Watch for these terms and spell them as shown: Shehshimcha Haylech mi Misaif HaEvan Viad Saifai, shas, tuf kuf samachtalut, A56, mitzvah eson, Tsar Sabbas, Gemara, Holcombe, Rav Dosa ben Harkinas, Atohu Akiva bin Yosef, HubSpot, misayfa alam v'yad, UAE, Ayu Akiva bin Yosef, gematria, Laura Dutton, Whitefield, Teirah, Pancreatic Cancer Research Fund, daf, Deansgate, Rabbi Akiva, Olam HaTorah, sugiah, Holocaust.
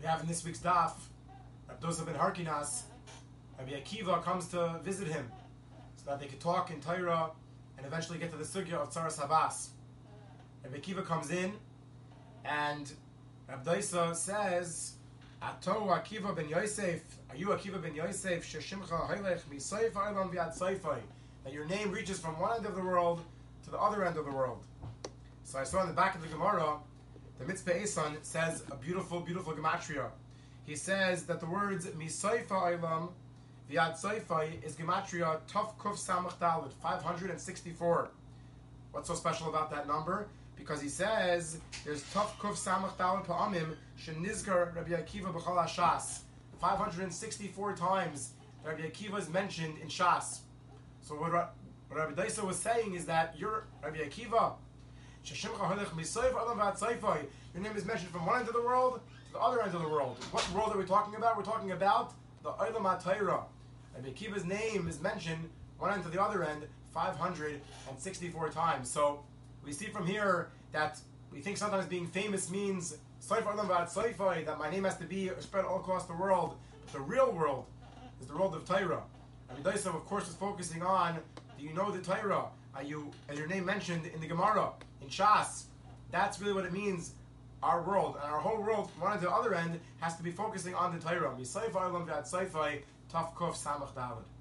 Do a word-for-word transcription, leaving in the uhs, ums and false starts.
We have in this week's daf, Rav Dosa ben Harkinas, Rabbi Akiva comes to visit him so that they could talk in Teirah and eventually get to the sugiah of Tsar Sabbas. Rabbi Akiva comes in and Rav Dosa says, Atohu Akiva bin Yosef, Ayu Akiva bin Yosef, Shehshimcha Haylech mi Misaif HaEvan Viad Saifai, that your name reaches from one end of the world to the other end of the world. So I saw in the back of the Gemara, the mitzvah eson says a beautiful, beautiful gematria. He says that the words misayfa alam v'yad saifai is gematria tuf kuf samachtalut, five hundred sixty-four. What's so special about that number? Because he says there's tuf kuf samachtalut pa'amim shenizker Rabbi Akiva b'chol shas. five hundred sixty-four times Rabbi Akiva is mentioned in shas. So what Rabbi Daisa was saying is that you're Rabbi Akiva. Your name is mentioned from one end of the world to the other end of the world. What world are we talking about? We're talking about the Olam HaTorah. Rabbi Akiva's name is mentioned one end to the other end five hundred sixty-four times. So we see from here that we think sometimes being famous means that my name has to be spread all across the world. But the real world is the world of Teirah. Rabbi Yosef, of course, is focusing on, do you know the Teirah? Are you, as your name mentioned in the Gemara, in shas? That's really what it means, our world. And our whole world, from one end to the other end, has to be focusing on the Teirah. Misayfa alam v'yad saifai, tuf kuf samachtalut.